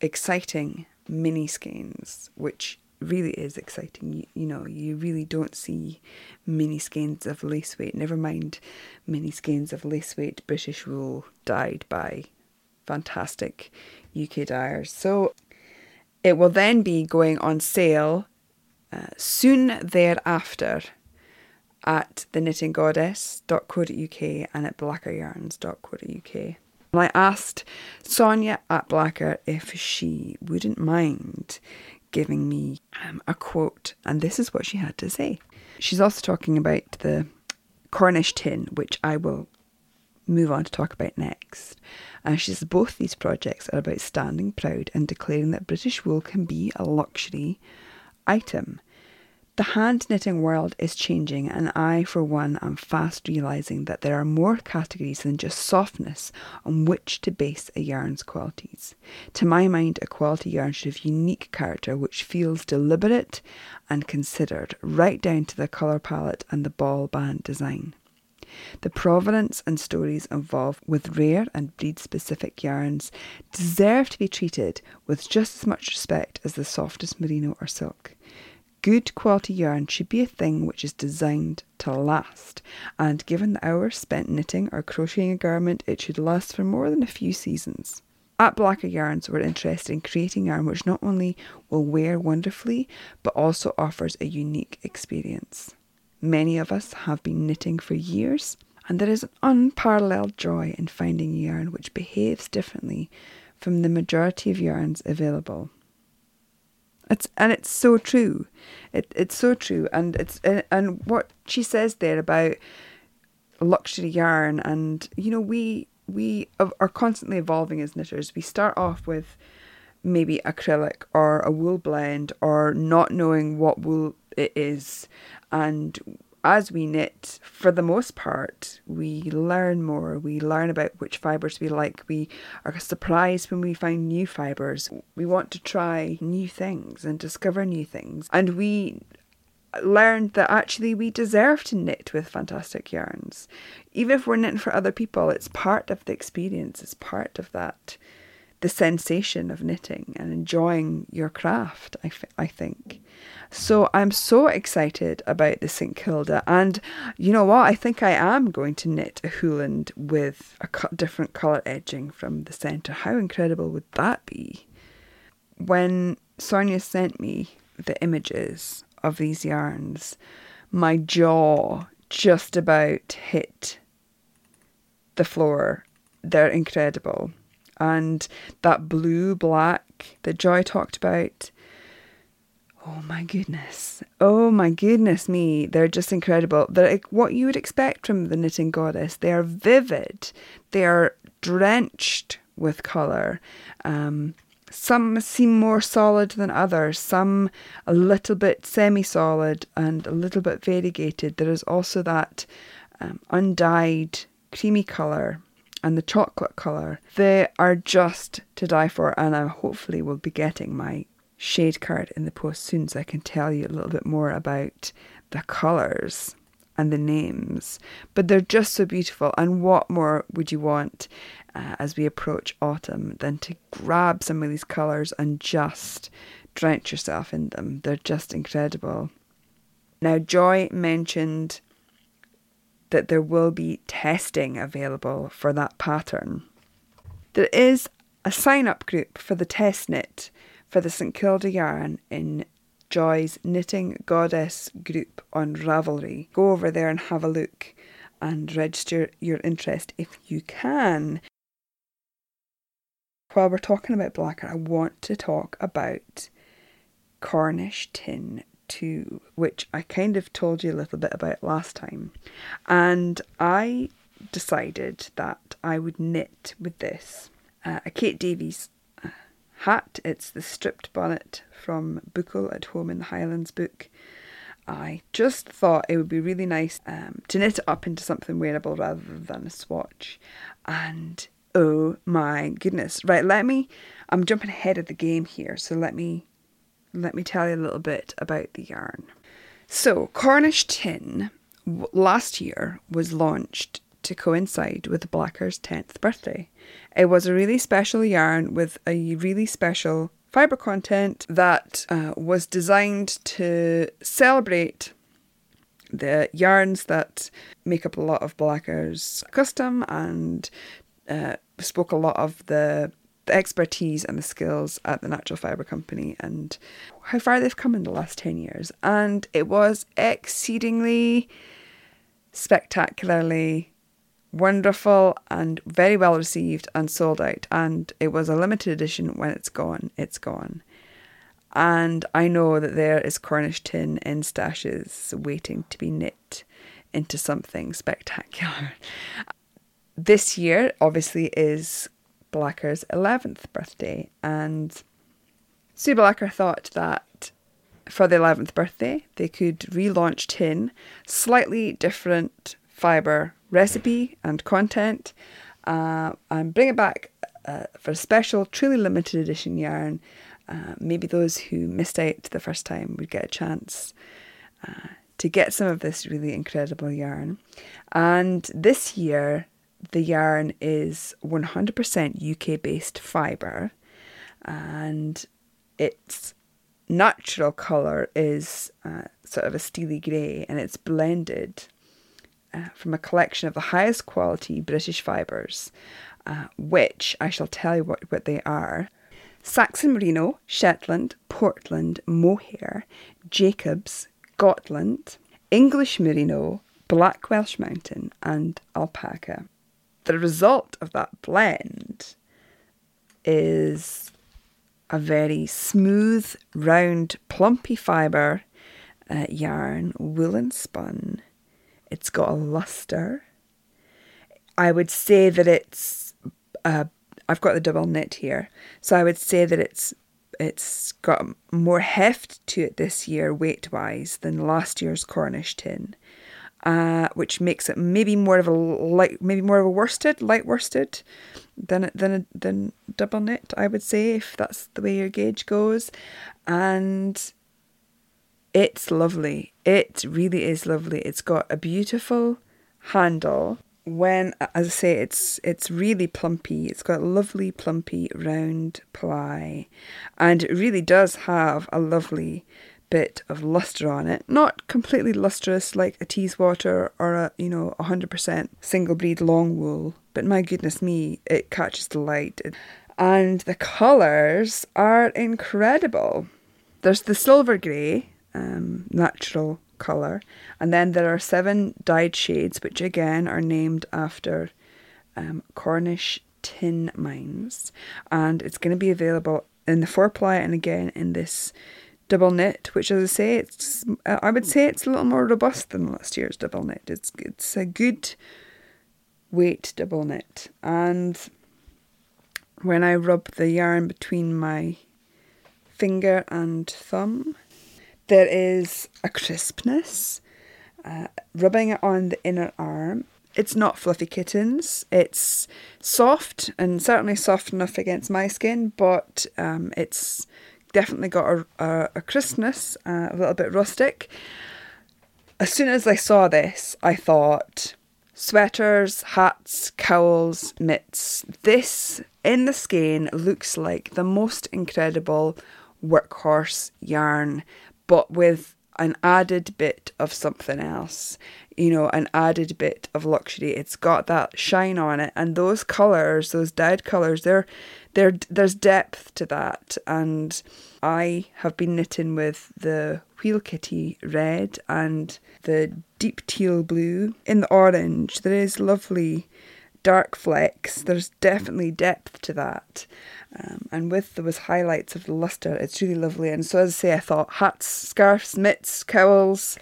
exciting mini skeins, which really is exciting. You know, you really don't see mini skeins of lace weight, never mind mini skeins of lace weight British wool dyed by fantastic UK dyers. So it will then be going on sale soon thereafter at thenittinggoddess.co.uk and at blackeryarns.co.uk. And I asked Sonia at Blacker if she wouldn't mind giving me a quote, and this is what she had to say. She's also talking about the Cornish tin, which I will move on to talk about next. And she says, both these projects are about standing proud and declaring that British wool can be a luxury item. The hand knitting world is changing, and I, for one, am fast realising that there are more categories than just softness on which to base a yarn's qualities. To my mind, a quality yarn should have unique character which feels deliberate and considered, right down to the colour palette and the ball band design. The provenance and stories involved with rare and breed-specific yarns deserve to be treated with just as much respect as the softest merino or silk. Good quality yarn should be a thing which is designed to last, and given the hours spent knitting or crocheting a garment, it should last for more than a few seasons. At Blacker Yarns, we're interested in creating yarn which not only will wear wonderfully, but also offers a unique experience. Many of us have been knitting for years, and there is an unparalleled joy in finding yarn which behaves differently from the majority of yarns available. It's so true. It's so true, and what she says there about luxury yarn, and you know we are constantly evolving as knitters. We start off with maybe acrylic or a wool blend, or not knowing what wool it is. And as we knit, for the most part, we learn more. We learn about which fibres we like. We are surprised when we find new fibres. We want to try new things and discover new things. And we learned that actually we deserve to knit with fantastic yarns. Even if we're knitting for other people, it's part of the experience. It's part of that, the sensation of knitting and enjoying your craft, I think. So I'm so excited about the St Kilda, and you know what, I think I am going to knit a Hoolan with a different colour edging from the centre. How incredible would that be? When Sonia sent me the images of these yarns, my jaw just about hit the floor. They're incredible. And that blue black that Joy talked about, oh my goodness me, they're just incredible. They're like what you would expect from the Knitting Goddess. They are vivid, they are drenched with colour. Some seem more solid than others, some a little bit semi-solid and a little bit variegated. There is also that undyed creamy colour and the chocolate colour. They are just to die for, and I hopefully will be getting my shade card in the post soon so I can tell you a little bit more about the colours and the names. But they're just so beautiful, and what more would you want as we approach autumn than to grab some of these colours and just drench yourself in them. They're just incredible. Now, Joy mentioned that there will be testing available for that pattern. There is a sign-up group for the test knit for the St Kilda yarn in Joy's Knitting Goddess group on Ravelry. Go over there and have a look and register your interest if you can. While we're talking about Blacker, I want to talk about Cornish Tin too, which I kind of told you a little bit about last time. And I decided that I would knit with this a Kate Davies hat. It's the stripped bonnet from Buckle at Home in the Highlands book. I just thought it would be really nice to knit it up into something wearable rather than a swatch. And oh my goodness. Right, I'm jumping ahead of the game here, so let me tell you a little bit about the yarn. So Cornish Tin last year was launched to coincide with Blacker's 10th birthday. It was a really special yarn with a really special fibre content that was designed to celebrate the yarns that make up a lot of Blacker's custom and spoke a lot of the expertise and the skills at the Natural Fibre Company and how far they've come in the last 10 years. And it was exceedingly, spectacularly wonderful and very well received and sold out. And it was a limited edition. When it's gone, it's gone. And I know that there is Cornish Tin in stashes waiting to be knit into something spectacular. This year, obviously, is Blacker's 11th birthday, and Sue Blacker thought that for the 11th birthday they could relaunch Tin, slightly different fibre recipe and content, and bring it back for a special, truly limited edition yarn. Maybe those who missed out the first time would get a chance to get some of this really incredible yarn. And this year the yarn is 100% UK-based fibre, and its natural colour is sort of a steely grey, and it's blended from a collection of the highest quality British fibres, which I shall tell you what they are. Saxon Merino, Shetland, Portland, Mohair, Jacobs, Gotland, English Merino, Black Welsh Mountain and Alpaca. The result of that blend is a very smooth, round, plumpy fibre yarn, woolen spun. It's got a lustre. I would say that it's I've got the double knit here, so I would say that it's got more heft to it this year weight-wise than last year's Cornish tin, which makes it maybe more of a worsted, light worsted, than double knit. I would say, if that's the way your gauge goes, and it's lovely. It really is lovely. It's got a beautiful handle. When, as I say, it's really plumpy. It's got a lovely plumpy round ply, and it really does have a lovely bit of luster on it. Not completely lustrous like a Teeswater or a 100% single breed long wool, but my goodness me, it catches the light, and the colours are incredible. There's the silver grey, natural colour, and then there are 7 dyed shades, which again are named after Cornish tin mines, and it's going to be available in the 4-ply and again in this double knit, which, as I say, it's a little more robust than last year's double knit. It's a good weight double knit, and when I rub the yarn between my finger and thumb, there is a crispness. Rubbing it on the inner arm, it's not fluffy kittens. It's soft, and certainly soft enough against my skin, but it's definitely got a crispness, a little bit rustic. As soon as I saw this, I thought sweaters, hats, cowls, mitts. This in the skein looks like the most incredible workhorse yarn, but with an added bit of something else, an added bit of luxury. It's got that shine on it, and those colours, those dyed colours, there's depth to that. And I have been knitting with the Wheel Kitty red and the deep teal blue. In the orange, there is lovely dark flecks. There's definitely depth to that, and with those highlights of the luster, it's really lovely. And so, as I say, I thought hats, scarves, mitts, cowls,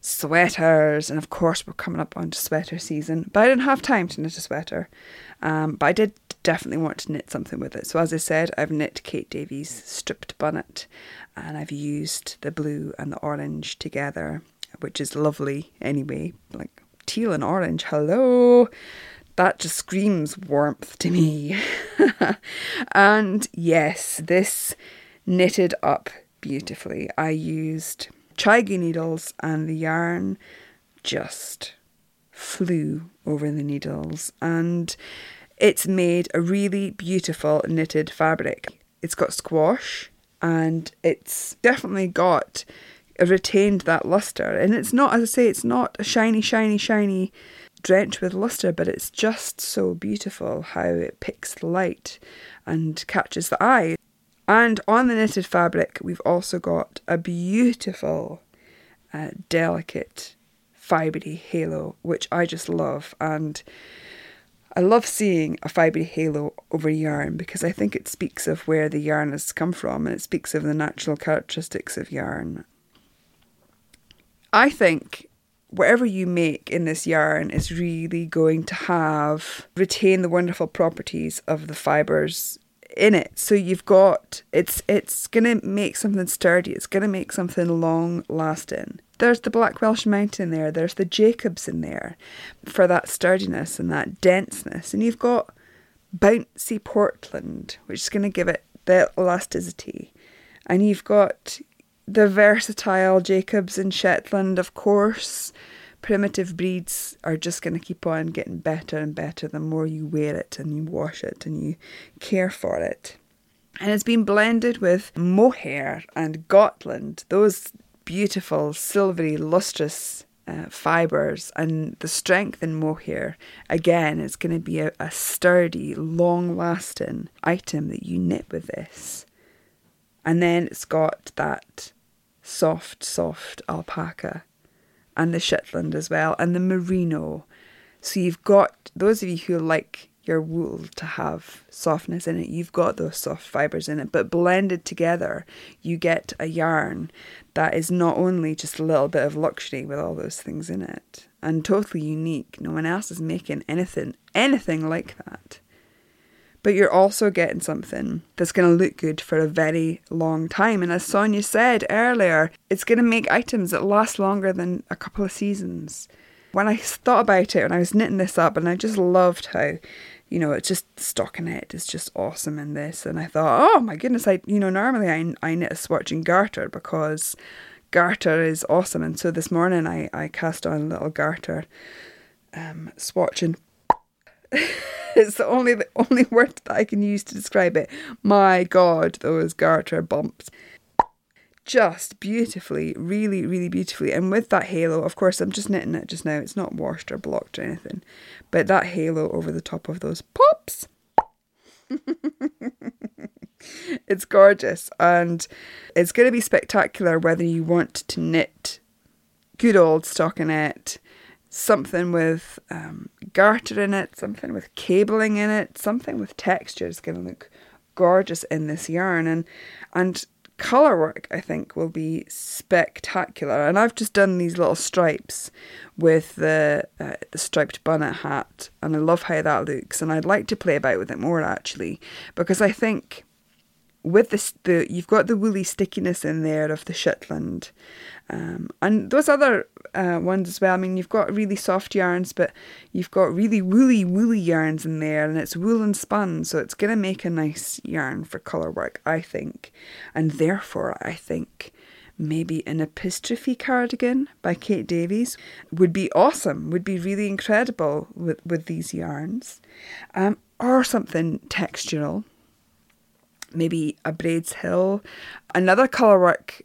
sweaters, and of course we're coming up onto sweater season, but I didn't have time to knit a sweater, but I did definitely want to knit something with it. So, as I said, I've knit Kate Davies' stripped bonnet, and I've used the blue and the orange together, which is lovely anyway. Like teal and orange, hello. That just screams warmth to me. And yes, this knitted up beautifully. I used Chigi needles, and the yarn just flew over the needles, and it's made a really beautiful knitted fabric. It's got squash, and it's definitely got retained that luster. And it's not, as I say, it's not a shiny drenched with luster, but it's just so beautiful how it picks the light and catches the eye. And on the knitted fabric, we've also got a beautiful, delicate, fibrey halo, which I just love. And I love seeing a fibrey halo over yarn, because I think it speaks of where the yarn has come from, and it speaks of the natural characteristics of yarn. I think whatever you make in this yarn is really going to retain the wonderful properties of the fibres in it. So you've got, it's going to make something sturdy. It's going to make something long lasting. There's the Black Welsh Mountain in there. There's the Jacobs in there for that sturdiness and that denseness. And you've got bouncy Portland, which is going to give it the elasticity. And you've got the versatile Jacobs in Shetland, of course. Primitive breeds are just going to keep on getting better and better the more you wear it and you wash it and you care for it. And it's been blended with mohair and Gotland, those beautiful, silvery, lustrous fibres. And the strength in mohair, again, is going to be a sturdy, long-lasting item that you knit with this. And then it's got that soft alpaca, and the Shetland as well, and the merino. So you've got, those of you who like your wool to have softness in it, you've got those soft fibres in it, but blended together you get a yarn that is not only just a little bit of luxury with all those things in it, and totally unique. No one else is making anything like that. but you're also getting something that's going to look good for a very long time. And as Sonia said earlier, it's going to make items that last longer than a couple of seasons. When I thought about it, when I was knitting this up, and I just loved how, you know, it's just stockinette is just awesome in this. And I thought, oh my goodness, normally I knit a swatch and garter because garter is awesome. And so this morning I cast on a little garter swatch, and it's the only word that I can use to describe it. My God, those garter bumps. Just beautifully, really, really beautifully. And with that halo, of course, I'm just knitting it just now. It's not washed or blocked or anything. But that halo over the top of those pops. It's gorgeous. And it's going to be spectacular whether you want to knit good old stockinette, something with garter in it, something with cabling in it, something with texture. It's going to look gorgeous in this yarn. And colour work, I think, will be spectacular. And I've just done these little stripes with the striped bonnet hat, and I love how that looks. And I'd like to play about with it more, actually, because I think with this, you've got the woolly stickiness in there of the Shetland, and those other ones as well. I mean, you've got really soft yarns, but you've got really woolly yarns in there, and it's wool and spun, so it's going to make a nice yarn for colour work, I think. And therefore, I think maybe an epistrophe cardigan by Kate Davies would be awesome, would be really incredible with these yarns, or something textural. Maybe a Braids Hill, another colourwork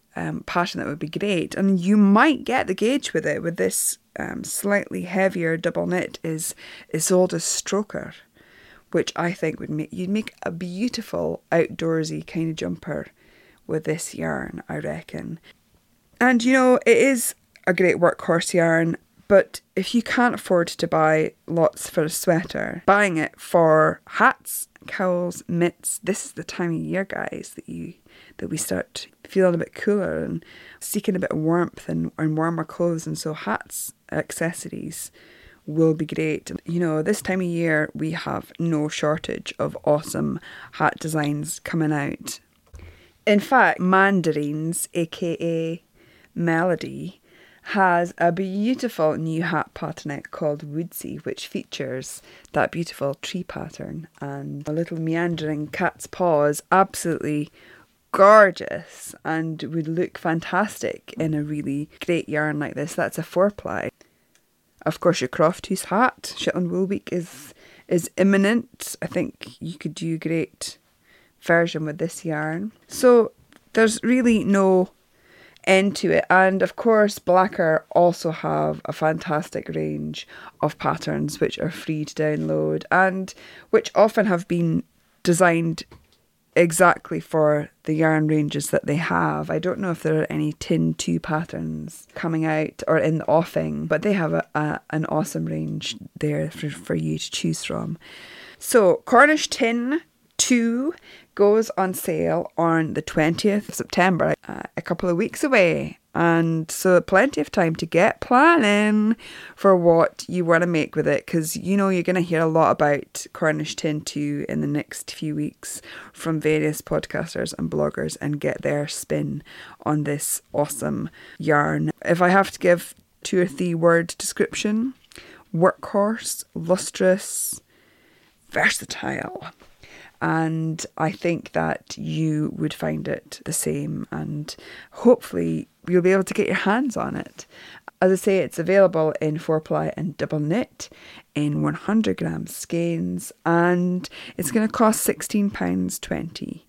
pattern that would be great. And you might get the gauge with it. With this slightly heavier double knit is Isolde's Stroker, which I think would make a beautiful outdoorsy kind of jumper with this yarn, I reckon. And you know, it is a great workhorse yarn, but if you can't afford to buy lots for a sweater, buying it for hats, cowls, mitts, this is the time of year, guys, that we start feeling a bit cooler and seeking a bit of warmth and warmer clothes. And so hats, accessories will be great. You know, this time of year we have no shortage of awesome hat designs coming out. In fact, Mandarins, aka Melody, has a beautiful new hat patternette called Woodsy, which features that beautiful tree pattern and a little meandering cat's paws. Absolutely gorgeous, and would look fantastic in a really great yarn like this. That's a 4-ply. Of course, your Crofties hat, Shetland Wool Week is imminent. I think you could do a great version with this yarn. So there's really no into it. And of course, Blacker also have a fantastic range of patterns which are free to download and which often have been designed exactly for the yarn ranges that they have. I don't know if there are any Tin 2 patterns coming out or in the offing, but they have an awesome range there for you to choose from. So Cornish Tin 2 goes on sale on the 20th of September, a couple of weeks away. And so plenty of time to get planning for what you want to make with it, because you know you're going to hear a lot about Cornish Tin 2 in the next few weeks from various podcasters and bloggers and get their spin on this awesome yarn. If I have to give 2 or 3 word description, workhorse, lustrous, versatile. And I think that you would find it the same, and hopefully you'll be able to get your hands on it. As I say, it's available in 4-ply and double knit in 100 gram skeins, and it's going to cost £16.20.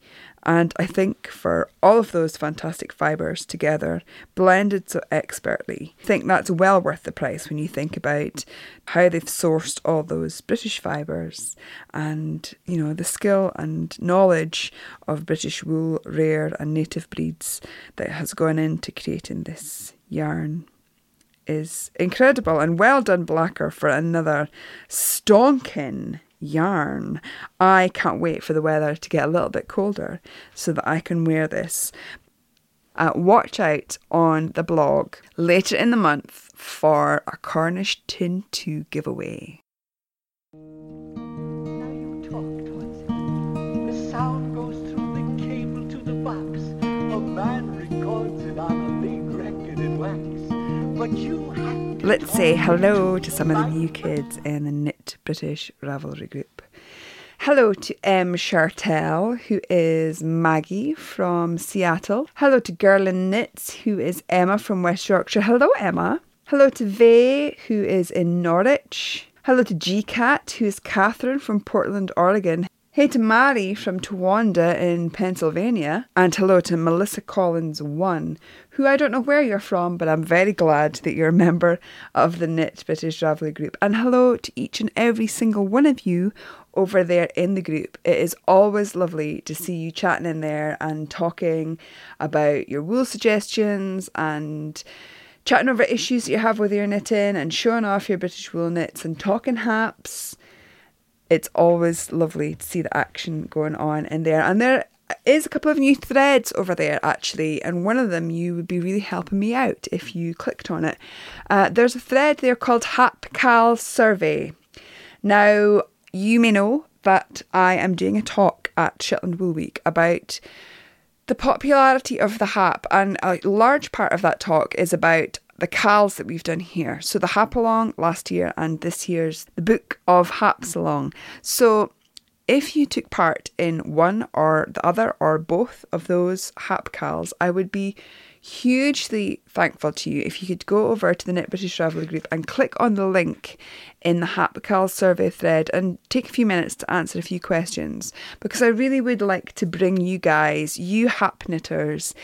And I think for all of those fantastic fibres together, blended so expertly, I think that's well worth the price when you think about how they've sourced all those British fibres and, you know, the skill and knowledge of British wool, rare and native breeds that has gone into creating this yarn. Is incredible, and well done Blacker for another stonking yarn. I can't wait for the weather to get a little bit colder so that I can wear this. Watch out on the blog later in the month for a Cornish Tin 2 giveaway. Now you talk towards Let's say hello to some of the new kids in the Knit British Ravelry group. Hello to M. Chartel, who is Maggie from Seattle. Hello to Gerlin Knits, who is Emma from West Yorkshire. Hello, Emma. Hello to Vay, who is in Norwich. Hello to GCat, who is Catherine from Portland, Oregon. Hey to Mary from Towanda in Pennsylvania. And hello to Melissa Collins1, who I don't know where you're from, but I'm very glad that you're a member of the Knit British Ravelry group. And hello to each and every single one of you over there in the group. It is always lovely to see you chatting in there and talking about your wool suggestions and chatting over issues that you have with your knitting and showing off your British wool knits and talking haps. It's always lovely to see the action going on in there. And there is a couple of new threads over there, actually. And one of them, you would be really helping me out if you clicked on it. There's a thread there called HapCal Survey. Now, you may know that I am doing a talk at Shetland Wool Week about the popularity of the hap, and a large part of that talk is about the cals that we've done here. So the hap along last year and this year's the book of haps along. So if you took part in one or the other or both of those hap cals, I would be hugely thankful to you if you could go over to the Knit British Ravelry group and click on the link in the HapCal survey thread and take a few minutes to answer a few questions, because I really would like to bring you guys, you hap knitters,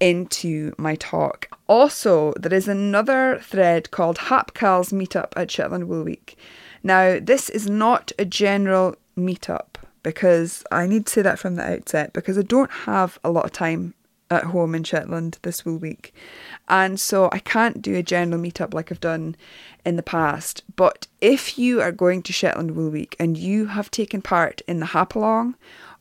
into my talk. Also, there is another thread called HapCal's Meetup at Shetland Wool Week. Now, this is not a general meetup, because I need to say that from the outset, because I don't have a lot of time at home in Shetland this Wool Week, and so I can't do a general meetup like I've done in the past. But if you are going to Shetland Wool Week and you have taken part in the hap along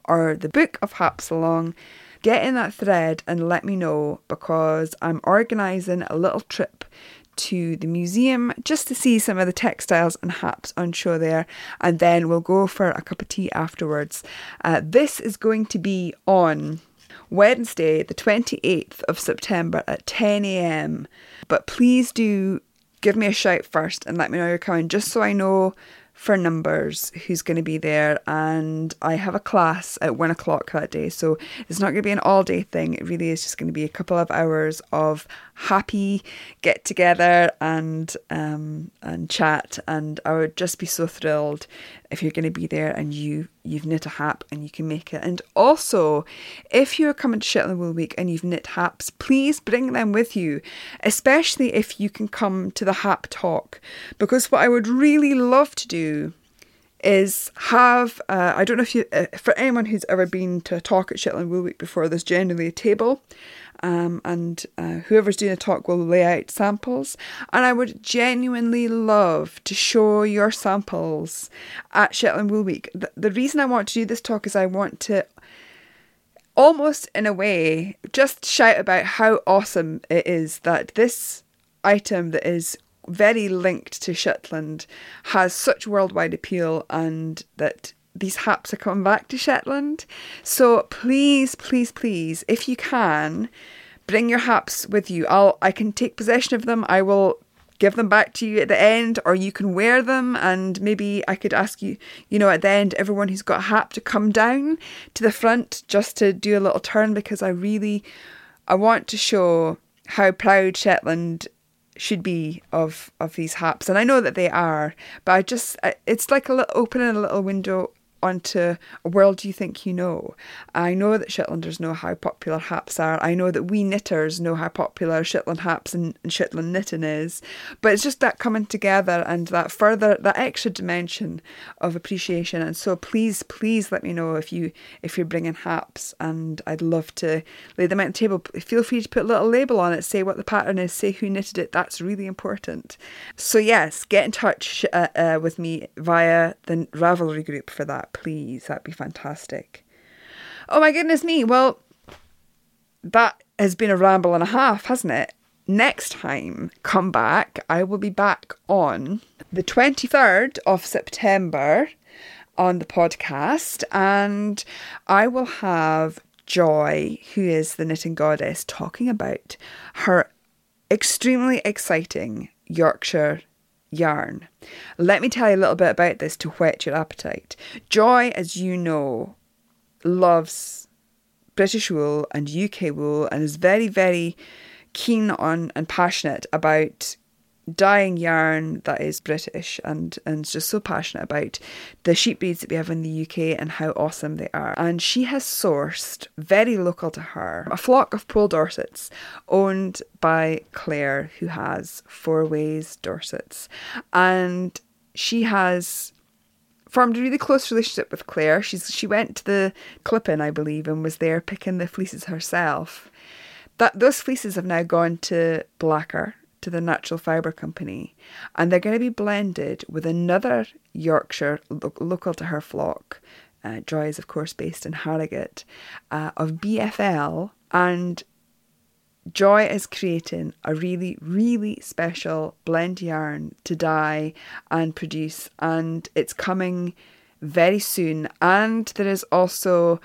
or the book of haps along, get in that thread and let me know, because I'm organising a little trip to the museum just to see some of the textiles and haps on show there, and then we'll go for a cup of tea afterwards. This is going to be on Wednesday, the 28th of September at 10 a.m. But please do give me a shout first and let me know you're coming, just so I know for numbers who's going to be there. And I have a class at 1 o'clock that day, so it's not going to be an all-day thing. It really is just going to be a couple of hours of happy get-together and chat. And I would just be so thrilled if you're going to be there and you've knit a hap and you can make it. And also, if you're coming to Shetland Wool Week and you've knit haps, please bring them with you, especially if you can come to the hap talk, because what I would really love to do is have, I don't know if you, for anyone who's ever been to a talk at Shetland Wool Week before, there's generally a table, and whoever's doing a talk will lay out samples, and I would genuinely love to show your samples at Shetland Wool Week. The reason I want to do this talk is I want to almost, in a way, just shout about how awesome it is that this item that is very linked to Shetland has such worldwide appeal, and that these haps are coming back to Shetland. So please, please, please, if you can, bring your haps with you. I can take possession of them. I will give them back to you at the end, or you can wear them, and maybe I could ask you, at the end, everyone who's got a hap to come down to the front just to do a little turn, because I want to show how proud Shetland should be of these haps. And I know that they are, but it's like opening a little window onto a world you think you know. I know that Shetlanders know how popular haps are. I know that we knitters know how popular Shetland haps and Shetland knitting is. But it's just that coming together and that extra dimension of appreciation. And so please, please let me know if you're bringing haps, and I'd love to lay them out on the table. Feel free to put a little label on it, say what the pattern is, say who knitted it. That's really important. So yes, get in touch with me via the Ravelry group for that. Please, that'd be fantastic. Oh my goodness me. Well, that has been a ramble and a half, hasn't it? Next time, come back. I will be back on the 23rd of September on the podcast, and I will have Joy, who is the Knitting Goddess, talking about her Extremely exciting Yorkshire yarn. Let me tell you a little bit about this to whet your appetite. Joy, as you know, loves British wool and UK wool and is very, very keen on and passionate about dyeing yarn that is British and is just so passionate about the sheep breeds that we have in the UK and how awesome they are. And she has sourced, very local to her, a flock of pole dorsets owned by Claire, who has Four Ways Dorsets. And she has formed a really close relationship with Claire. She went to the clip-in, I believe, and was there picking the fleeces herself. Those fleeces have now gone to Blacker, to the Natural Fibre Company, and they're going to be blended with another Yorkshire, local to her flock, Joy is of course based in Harrogate, of BFL, and Joy is creating a really, really special blend yarn to dye and produce, and it's coming very soon. And there is also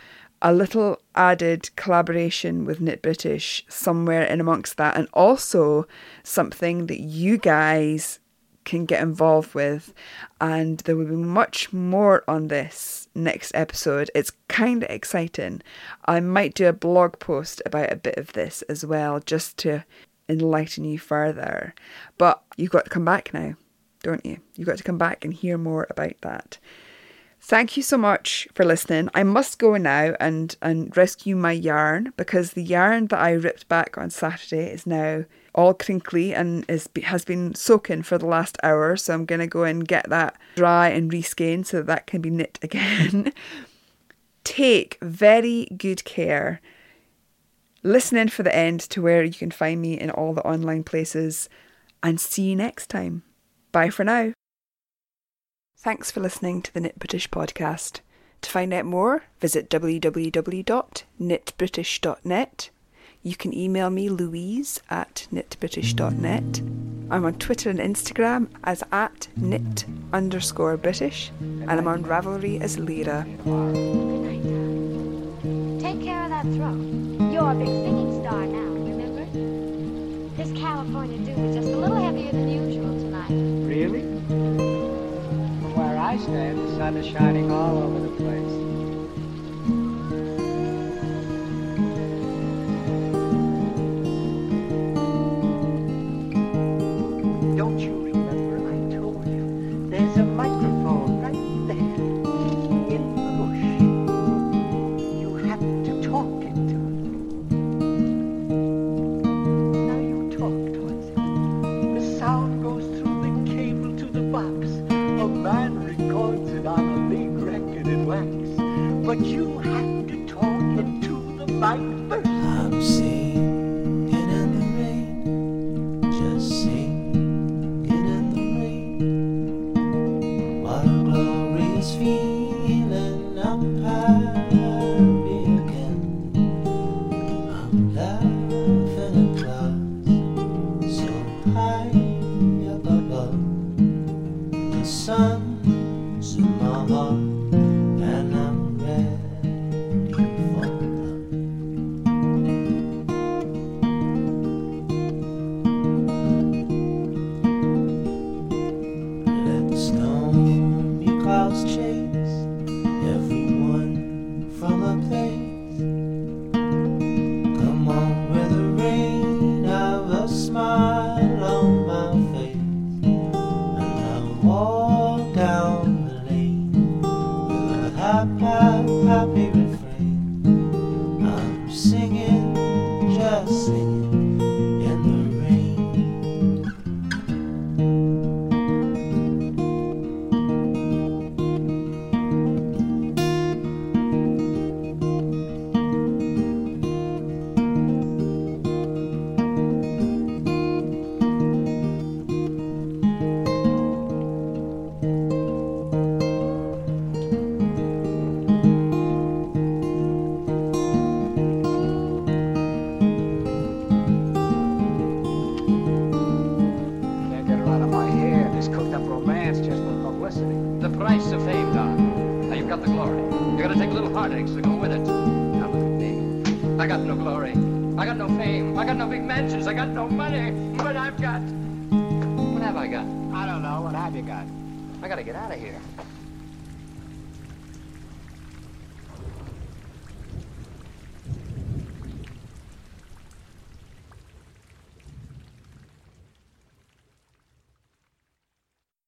a little added collaboration with Knit British somewhere in amongst that, and also something that you guys can get involved with, and there will be much more on this next episode. It's kind of exciting. I might do a blog post about a bit of this as well, just to enlighten you further, but you've got to come back now, don't you? You've got to come back and hear more about that. Thank you so much for listening. I must go now and rescue my yarn, because the yarn that I ripped back on Saturday is now all crinkly and has been soaking for the last hour. So I'm going to go and get that dry and reskinned so that can be knit again. Take very good care. Listen in for the end to where you can find me in all the online places, and see you next time. Bye for now. Thanks for listening to the Knit British podcast. To find out more, visit www.knitbritish.net. You can email me louise@knitbritish.net. I'm on Twitter and Instagram as @knit_British, and I'm on Ravelry as Lyra. Take care of that throat. You're a big singing star now, remember? This California dew is just a little heavier than usual tonight. Really? Where I stand, the sun is shining all over the place. Don't you remember I told you there's a microphone right there in the bush? You have to talk into it. Now you talk towards it. The sound goes through the cable to the box. A man records it on a big record in wax, but you have to talk into the mic first. I'm singing in the rain, just singing in the rain. What a glorious feeling, I'm high again. I'm laughing at clouds so high up above. The sun's in my heart, and I'm ready for love. Let the stormy clouds chase everyone from a place. Come on with the rain of a smile on my face. Walk down the lane with a happy refrain. I'm singing, just singing in the rain. I got no glory. I got no fame, I got no big mansions, I got no money, but I've got... What have I got? I don't know, what have you got? I gotta get out of here.